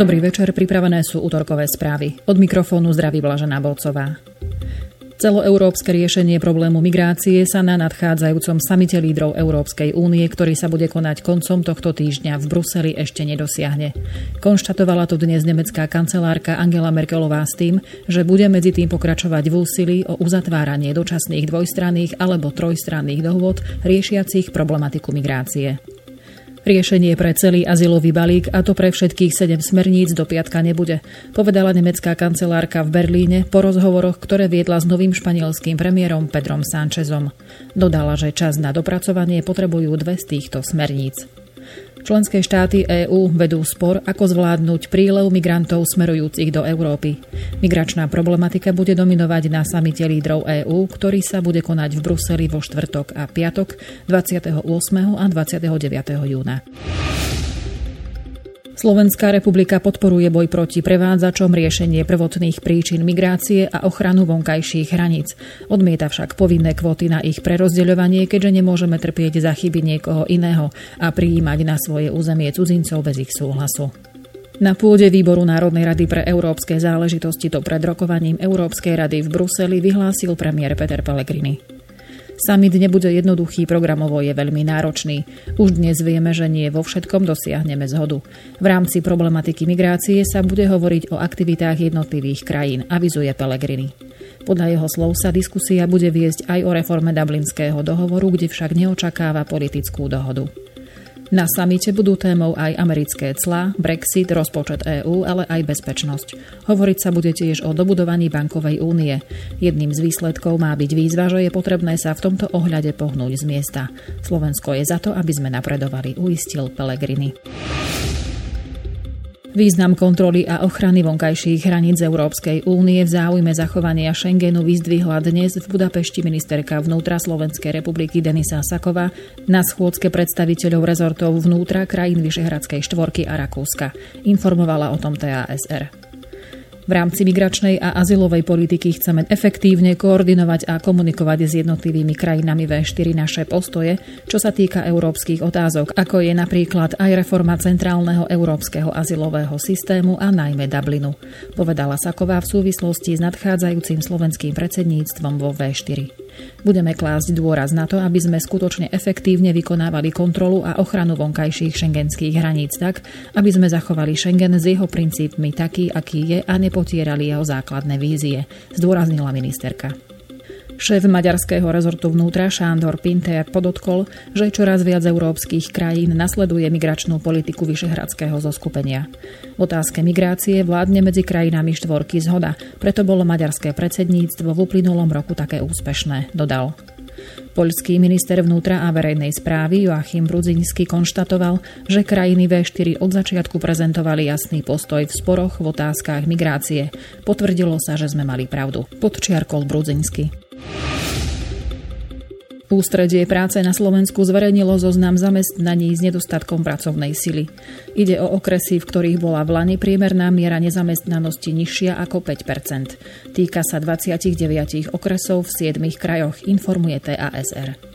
Dobrý večer, pripravené sú utorkové správy. Od mikrofónu zdraví Blažená Bolcová. Celoeurópske riešenie problému migrácie sa na nadchádzajúcom samite lídrov Európskej únie, ktorý sa bude konať koncom tohto týždňa v Bruseli, ešte nedosiahne. Konštatovala to dnes nemecká kancelárka Angela Merkelová s tým, že bude medzi tým pokračovať v úsilí o uzatváranie dočasných dvojstranných alebo trojstranných dohôd riešiacich problematiku migrácie. Riešenie pre celý azylový balík, a to pre všetkých 7 smerníc, do piatka nebude, povedala nemecká kancelárka v Berlíne po rozhovoroch, ktoré viedla s novým španielským premiérom Pedrom Sanchezom. Dodala, že čas na dopracovanie potrebujú 2 z týchto smerníc. Členské štáty EÚ vedú spor, ako zvládnuť prílev migrantov smerujúcich do Európy. Migračná problematika bude dominovať na samite lídrov EÚ, ktorý sa bude konať v Bruseli vo štvrtok a piatok 28. a 29. júna. Slovenská republika podporuje boj proti prevádzačom, riešenie prvotných príčin migrácie a ochranu vonkajších hraníc. Odmieta však povinné kvóty na ich prerozdeľovanie, keďže nemôžeme trpieť za chyby niekoho iného a prijímať na svoje územie cudzincov bez ich súhlasu. Na pôde Výboru Národnej rady pre európske záležitosti to pred rokovaním Európskej rady v Bruseli vyhlásil premiér Peter Pellegrini. Summit nebude jednoduchý, programovo je veľmi náročný. Už dnes vieme, že nie vo všetkom dosiahneme zhodu. V rámci problematiky migrácie sa bude hovoriť o aktivitách jednotlivých krajín, avizuje Pellegrini. Podľa jeho slov sa diskusia bude viesť aj o reforme Dublinského dohovoru, kde však neočakáva politickú dohodu. Na samite budú témou aj americké clá, Brexit, rozpočet EÚ, ale aj bezpečnosť. Hovoriť sa bude tiež o dobudovaní bankovej únie. Jedným z výsledkov má byť výzva, že je potrebné sa v tomto ohľade pohnúť z miesta. Slovensko je za to, aby sme napredovali, uistil Pellegrini. Význam kontroly a ochrany vonkajších hraníc Európskej únie v záujme zachovania Schengenu vyzdvihla dnes v Budapešti ministerka vnútra Slovenskej republiky Denisa Saková na schôdzke predstaviteľov rezortov vnútra krajín Vyšehradskej štvorky a Rakúska. Informovala o tom TASR. V rámci migračnej a azylovej politiky chceme efektívne koordinovať a komunikovať s jednotlivými krajinami V4 naše postoje, čo sa týka európskych otázok, ako je napríklad aj reforma centrálneho európskeho azylového systému a najmä Dublinu, povedala Saková v súvislosti s nadchádzajúcim slovenským predsedníctvom vo V4. Budeme klásť dôraz na to, aby sme skutočne efektívne vykonávali kontrolu a ochranu vonkajších šengenských hraníc tak, aby sme zachovali Schengen s jeho princípmi taký, aký je, a nepotierali jeho základné vízie, zdôraznila ministerka. Šéf maďarského rezortu vnútra Šándor Pintér podotkol, že čoraz viac európskych krajín nasleduje migračnú politiku Vyšehradského zoskupenia. V otázke migrácie vládne medzi krajinami štvorky zhoda, preto bolo maďarské predsedníctvo v uplynulom roku také úspešné, dodal. Poľský minister vnútra a verejnej správy Joachim Brudziński konštatoval, že krajiny V4 od začiatku prezentovali jasný postoj v sporoch v otázkach migrácie. Potvrdilo sa, že sme mali pravdu, podčiarkol Brudziński. Ústredie práce na Slovensku zverejnilo zoznam zamestnaní s nedostatkom pracovnej sily. Ide o okresy, v ktorých bola v lani priemerná miera nezamestnanosti nižšia ako 5%. Týka sa 29 okresov v 7 krajoch, informuje TASR.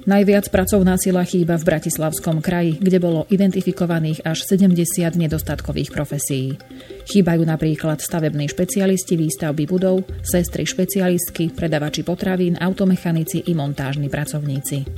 Najviac pracovná sila chýba v Bratislavskom kraji, kde bolo identifikovaných až 70 nedostatkových profesií. Chýbajú napríklad stavební špecialisti výstavby budov, sestry špecialistky, predavači potravín, automechanici i montážni pracovníci.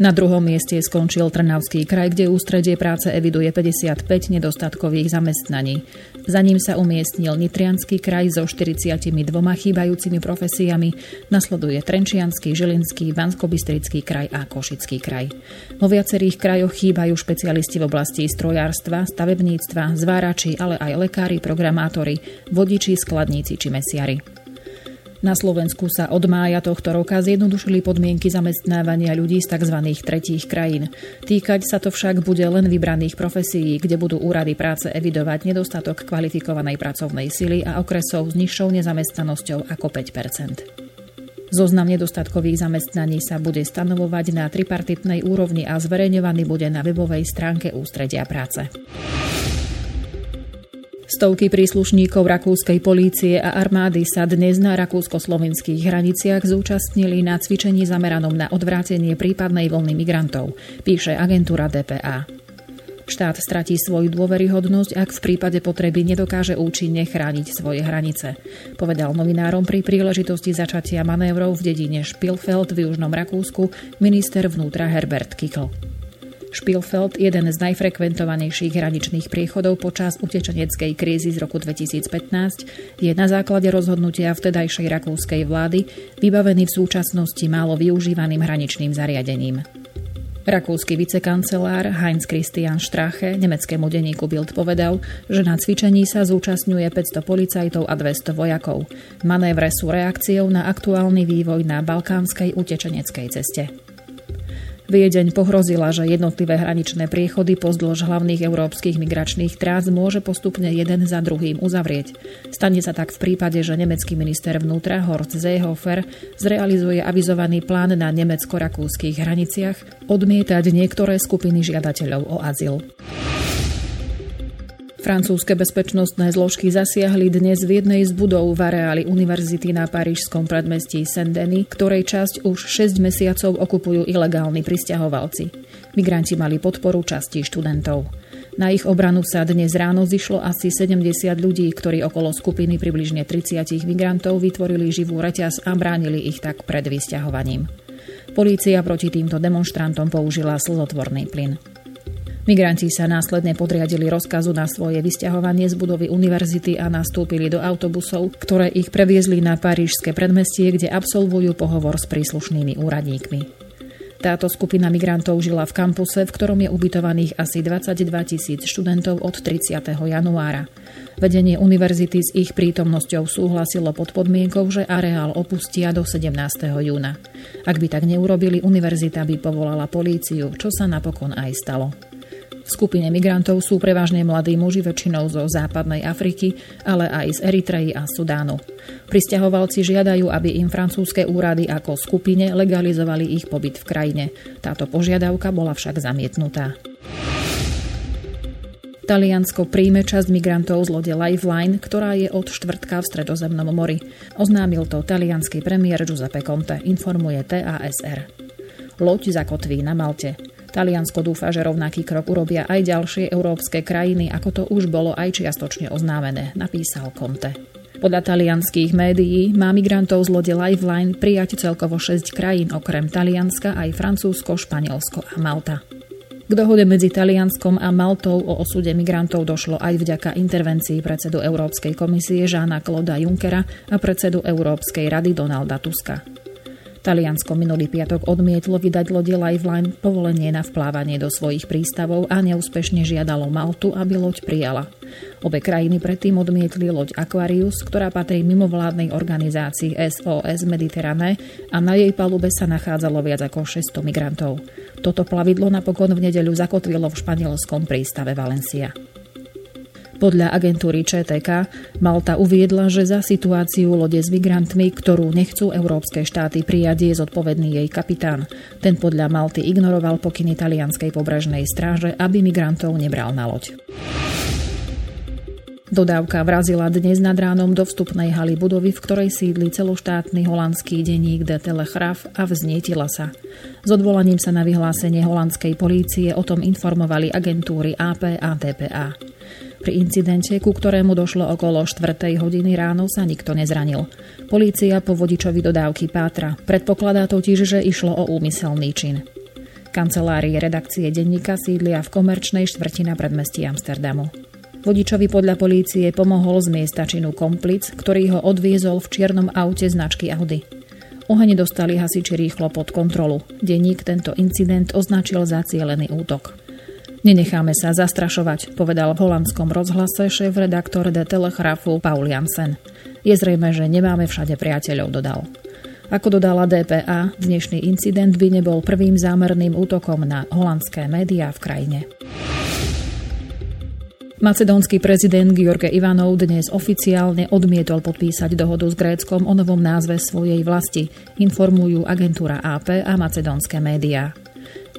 Na druhom mieste skončil Trnavský kraj, kde ústredie práce eviduje 55 nedostatkových zamestnaní. Za ním sa umiestnil Nitriansky kraj so 42 chýbajúcimi profesiami, nasleduje Trenčiansky, Žilinský, Banskobystrický kraj a Košický kraj. Vo viacerých krajoch chýbajú špecialisti v oblasti strojárstva, stavebníctva, zvárači, ale aj lekári, programátori, vodiči, skladníci či mesiari. Na Slovensku sa od mája tohto roka zjednodušili podmienky zamestnávania ľudí z tzv. Tretích krajín. Týkať sa to však bude len vybraných profesií, kde budú úrady práce evidovať nedostatok kvalifikovanej pracovnej sily a okresov s nižšou nezamestnanosťou ako 5%. Zoznam nedostatkových zamestnaní sa bude stanovovať na tripartitnej úrovni a zverejňovaný bude na webovej stránke Ústredia práce. Stovky príslušníkov rakúskej polície a armády sa dnes na rakúsko-slovenských hraniciach zúčastnili na cvičení zameranom na odvrátenie prípadnej vlny migrantov, píše agentúra DPA. Štát stratí svoju dôveryhodnosť, ak v prípade potreby nedokáže účinne chrániť svoje hranice, povedal novinárom pri príležitosti začatia manévrov v dedine Spielfeld v južnom Rakúsku minister vnútra Herbert Kikl. Spielfeld, jeden z najfrekventovanejších hraničných priechodov počas utečeneckej krízy z roku 2015, je na základe rozhodnutia vtedajšej rakúskej vlády vybavený v súčasnosti málo využívaným hraničným zariadením. Rakúsky vicekancelár Heinz Christian Strache nemeckému denníku Bild povedal, že na cvičení sa zúčastňuje 500 policajtov a 200 vojakov. Manévre sú reakciou na aktuálny vývoj na balkánskej utečeneckej ceste. Viedeň pohrozila, že jednotlivé hraničné priechody pozdĺž hlavných európskych migračných trás môže postupne jeden za druhým uzavrieť. Stane sa tak v prípade, že nemecký minister vnútra Horst Seehofer zrealizuje avizovaný plán na nemecko-rakúskych hraniciach odmietať niektoré skupiny žiadateľov o azyl. Francúzske bezpečnostné zložky zasiahli dnes v jednej z budov v areáli univerzity na parížskom predmestí Saint-Denis, ktorej časť už 6 mesiacov okupujú ilegálni prisťahovalci. Migranti mali podporu časti študentov. Na ich obranu sa dnes ráno zišlo asi 70 ľudí, ktorí okolo skupiny približne 30 migrantov vytvorili živú reťaz a bránili ich tak pred vysťahovaním. Polícia proti týmto demonštrantom použila slzotvorný plyn. Migranti sa následne podriadili rozkazu na svoje vysťahovanie z budovy univerzity a nastúpili do autobusov, ktoré ich previezli na parížske predmestie, kde absolvujú pohovor s príslušnými úradníkmi. Táto skupina migrantov žila v kampuse, v ktorom je ubytovaných asi 22 000 študentov od 30. januára. Vedenie univerzity s ich prítomnosťou súhlasilo pod podmienkou, že areál opustia do 17. júna. Ak by tak neurobili, univerzita by povolala políciu, čo sa napokon aj stalo. V skupine migrantov sú prevažne mladí muži, väčšinou zo západnej Afriky, ale aj z Eritreji a Sudánu. Prisťahovalci žiadajú, aby im francúzske úrady ako skupine legalizovali ich pobyt v krajine. Táto požiadavka bola však zamietnutá. Taliansko príjme časť migrantov z lode Lifeline, ktorá je od štvrtka v Stredozemnom mori. Oznámil to taliansky premiér Giuseppe Conte, informuje TASR. Loď zakotví na Malte. Taliansko dúfa, že rovnaký krok urobia aj ďalšie európske krajiny, ako to už bolo aj čiastočne oznámené, napísal Conte. Podľa talianských médií má migrantov z lode Lifeline prijať celkovo 6 krajín, okrem Talianska aj Francúzsko, Španielsko a Malta. K dohode medzi Talianskom a Maltou o osude migrantov došlo aj vďaka intervencii predsedu Európskej komisie Jeana Clauda Junckera a predsedu Európskej rady Donalda Tuska. Taliansko minulý piatok odmietlo vydať lode Lifeline povolenie na vplávanie do svojich prístavov a neúspešne žiadalo Maltu, aby loď prijala. Obe krajiny predtým odmietli loď Aquarius, ktorá patrí mimovládnej organizácii SOS Mediterrane a na jej palube sa nachádzalo viac ako 600 migrantov. Toto plavidlo napokon v nedeľu zakotvilo v španielskom prístave Valencia. Podľa agentúry ČTK Malta uviedla, že za situáciu lode s migrantmi, ktorú nechcú európske štáty prijať, je zodpovedný jej kapitán. Ten podľa Malty ignoroval pokyny talianskej pobrežnej stráže, aby migrantov nebral na loď. Dodávka vrazila dnes nad ránom do vstupnej haly budovy, v ktorej sídli celoštátny holandský denník de Telechraf a vznietila sa. S odvolaním sa na vyhlásenie holandskej polície o tom informovali agentúry AP a DPA. Pri incidente, ku ktorému došlo okolo 4. hodiny ráno, sa nikto nezranil. Polícia po vodičovi dodávky pátra. Predpokladá totiž, že išlo o úmyselný čin. Kancelárie redakcie denníka sídlia v komerčnej štvrti na predmestí Amsterdamu. Vodičovi podľa polície pomohol z miesta činu komplic, ktorý ho odviezol v čiernom aute značky Audi. Oheň dostali hasiči rýchlo pod kontrolu. Denník tento incident označil za cielený útok. Nenecháme sa zastrašovať, povedal v holandskom rozhlase šéf-redaktor de Telegrafu Paul Jansen. Je zrejme, že nemáme všade priateľov, dodal. Ako dodala DPA, dnešný incident by nebol prvým zámerným útokom na holandské médiá v krajine. Macedónsky prezident George Ivanov dnes oficiálne odmietol podpísať dohodu s Gréckom o novom názve svojej vlasti, informujú agentúra AP a macedónske médiá.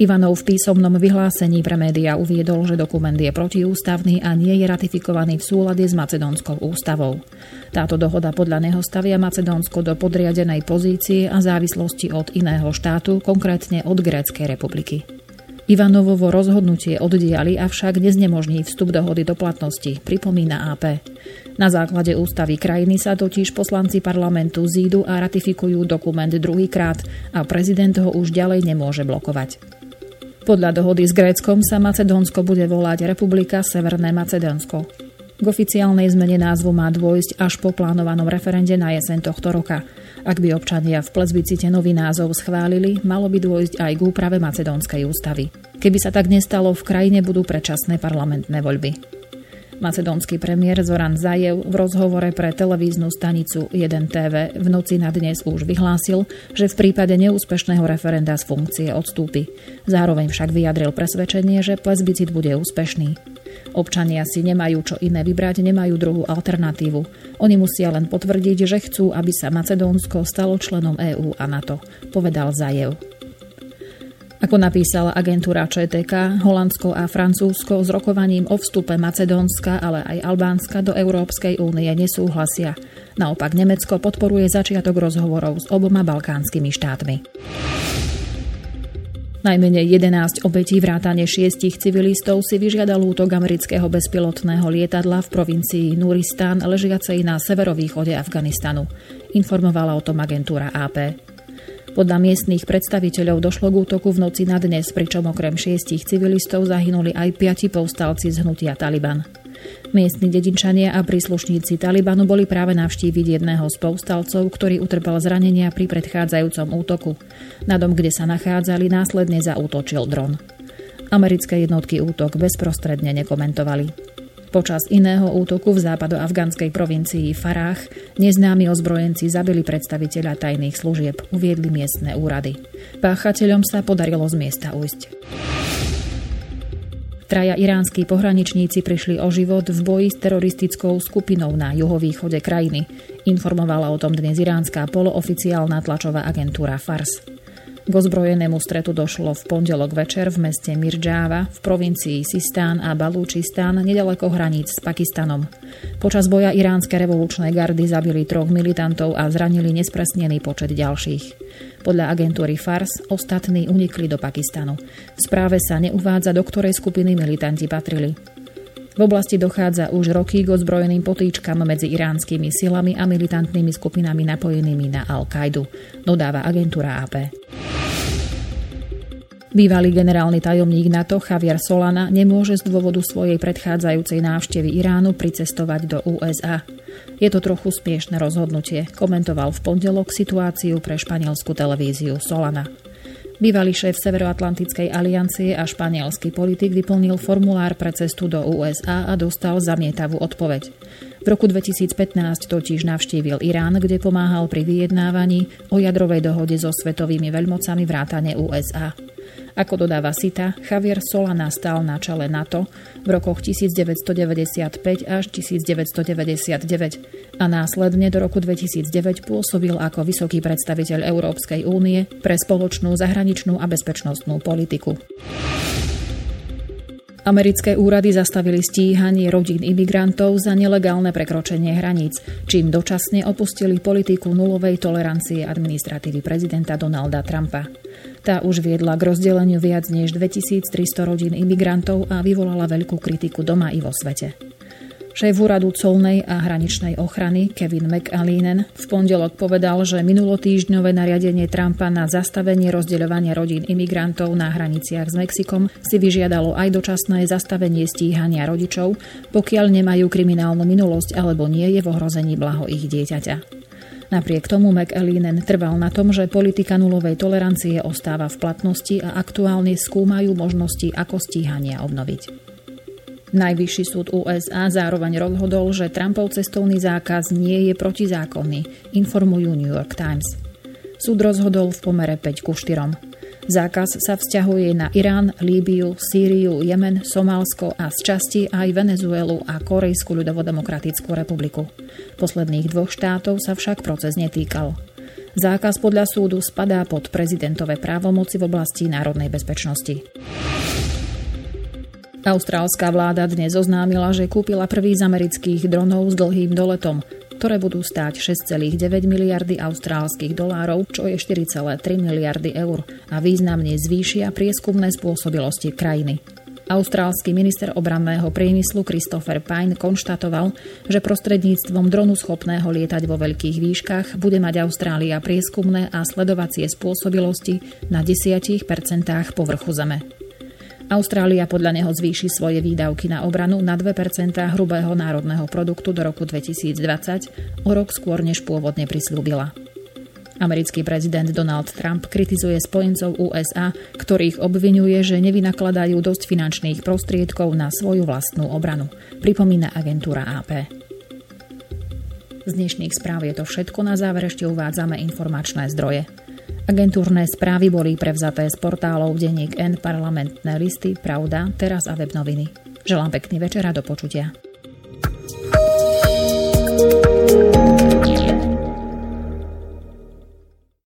Ivanov v písomnom vyhlásení pre médiá uviedol, že dokument je protiústavný a nie je ratifikovaný v súlade s macedónskou ústavou. Táto dohoda podľa neho stavia Macedónsko do podriadenej pozície a závislosti od iného štátu, konkrétne od Gréckej republiky. Ivanovovo rozhodnutie oddiali, avšak neznemožní vstup dohody do platnosti, pripomína AP. Na základe ústavy krajiny sa totiž poslanci parlamentu zídu a ratifikujú dokument druhýkrát a prezident ho už ďalej nemôže blokovať. Podľa dohody s Gréckom sa Macedónsko bude volať Republika Severné Macedónsko. K oficiálnej zmene názvu má dôjsť až po plánovanom referende na jeseň tohto roka. Ak by občania v plebiscite nový názov schválili, malo by dôjsť aj k úprave macedónskej ústavy. Keby sa tak nestalo, v krajine budú predčasné parlamentné voľby. Macedónsky premiér Zoran Zajev v rozhovore pre televíznu stanicu 1TV v noci na dnes už vyhlásil, že v prípade neúspešného referenda z funkcie odstúpi. Zároveň však vyjadril presvedčenie, že plebiscit bude úspešný. Občania si nemajú čo iné vybrať, nemajú druhú alternatívu. Oni musia len potvrdiť, že chcú, aby sa Macedónsko stalo členom EÚ a NATO, povedal Zajev. Ako napísala agentúra ČTK, Holandsko a Francúzsko s rokovaním o vstupe Macedónska, ale aj Albánska do Európskej únie nesúhlasia. Naopak Nemecko podporuje začiatok rozhovorov s oboma balkánskymi štátmi. Najmenej 11 obetí vrátane 6 civilistov si vyžiadal útok amerického bezpilotného lietadla v provincii Nuristan, ležiacej na severovýchode Afganistanu. Informovala o tom agentúra AP. Podľa miestnych predstaviteľov došlo k útoku v noci na dnes, pričom okrem 6 civilistov zahynuli aj 5 povstalci z hnutia Taliban. Miestni dedinčania a príslušníci Talibanu boli práve navštíviť jedného z povstalcov, ktorý utrpel zranenia pri predchádzajúcom útoku. Na dom, kde sa nachádzali, následne zaútočil dron. Americké jednotky útok bezprostredne nekomentovali. Počas iného útoku v západoafgánskej provincii Farah neznámi ozbrojenci zabili predstaviteľa tajných služieb, uviedli miestne úrady. Páchateľom sa podarilo z miesta ujsť. Traja iránski pohraničníci prišli o život v boji s teroristickou skupinou na juhovýchode krajiny. Informovala o tom dnes iránska polooficiálna tlačová agentúra Fars. K ozbrojenému stretu došlo v pondelok večer v meste Mirdžáva v provincii Sistán a Balúčistán nedaleko hraníc s Pakistanom. Počas boja iránske revolučné gardy zabili 3 militantov a zranili nespresnený počet ďalších. Podľa agentúry Fars ostatní unikli do Pakistanu. V správe sa neuvádza, do ktorej skupiny militanti patrili. V oblasti dochádza už roky k ozbrojeným potýčkam medzi iránskymi silami a militantnými skupinami napojenými na Al-Kaidu, dodáva agentúra AP. Bývalý generálny tajomník NATO Javier Solana nemôže z dôvodu svojej predchádzajúcej návštevy Iránu pricestovať do USA. Je to trochu smiešne rozhodnutie, komentoval v pondelok situáciu pre španielsku televíziu Solana. Bývalý šéf Severoatlantickej aliancie a španielský politik vyplnil formulár pre cestu do USA a dostal zamietavú odpoveď. V roku 2015 totiž navštívil Irán, kde pomáhal pri vyjednávaní o jadrovej dohode so svetovými veľmocami vrátane USA. Ako dodáva Sita, Javier Solana stál na čele NATO v rokoch 1995 až 1999 a následne do roku 2009 pôsobil ako vysoký predstaviteľ Európskej únie pre spoločnú zahraničnú a bezpečnostnú politiku. Americké úrady zastavili stíhanie rodín imigrantov za nelegálne prekročenie hraníc, čím dočasne opustili politiku nulovej tolerancie administratívy prezidenta Donalda Trumpa. Tá už viedla k rozdeleniu viac než 2300 rodín imigrantov a vyvolala veľkú kritiku doma i vo svete. Šéf úradu colnej a hraničnej ochrany Kevin McAleenan v pondelok povedal, že minulotýždňové nariadenie Trumpa na zastavenie rozdeľovania rodín imigrantov na hraniciach s Mexikom si vyžiadalo aj dočasné zastavenie stíhania rodičov, pokiaľ nemajú kriminálnu minulosť alebo nie je v ohrození blaho ich dieťaťa. Napriek tomu McAleenan trval na tom, že politika nulovej tolerancie ostáva v platnosti a aktuálne skúmajú možnosti, ako stíhania obnoviť. Najvyšší súd USA zároveň rozhodol, že Trumpov cestovný zákaz nie je protizákonný, informujú New York Times. Súd rozhodol v pomere 5:4. Zákaz sa vzťahuje na Irán, Líbiu, Sýriu, Jemen, Somálsko a z časti aj Venezuelu a Korejskú ľudovodemokratickú republiku. Posledných dvoch štátov sa však proces netýkal. Zákaz podľa súdu spadá pod prezidentové právomoci v oblasti národnej bezpečnosti. Austrálska vláda dnes oznámila, že kúpila prvý z amerických dronov s dlhým doletom. ktoré budú stáť 6,9 miliardy austrálskych dolárov, čo je 4,3 miliardy eur a významne zvýšia prieskumné spôsobilosti krajiny. Austrálsky minister obranného priemyslu Christopher Pine konštatoval, že prostredníctvom dronu schopného lietať vo veľkých výškach bude mať Austrália prieskumné a sledovacie spôsobilosti na 10% povrchu Zeme. Austrália podľa neho zvýši svoje výdavky na obranu na 2% hrubého národného produktu do roku 2020, o rok skôr než pôvodne prisľúbila. Americký prezident Donald Trump kritizuje spojencov USA, ktorých obviňuje, že nevynakladajú dosť finančných prostriedkov na svoju vlastnú obranu, pripomína agentúra AP. Z dnešných správ je to všetko, na záver ešte uvádzame informačné zdroje. Agentúrne správy boli prevzaté z portálov Deník N, Parlamentné listy, Pravda, Teraz a Webnoviny. Želám pekný večer a do počutia.